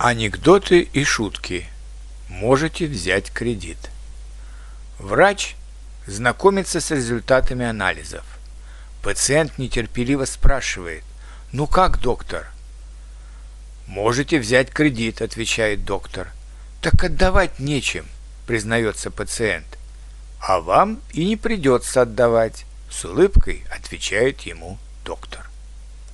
Анекдоты и шутки. Можете взять кредит. Врач знакомится с результатами анализов. Пациент нетерпеливо спрашивает: «Ну как, доктор?» «Можете взять кредит», — отвечает доктор. «Так отдавать нечем», — признается пациент. «А вам и не придется отдавать», — с улыбкой отвечает ему доктор.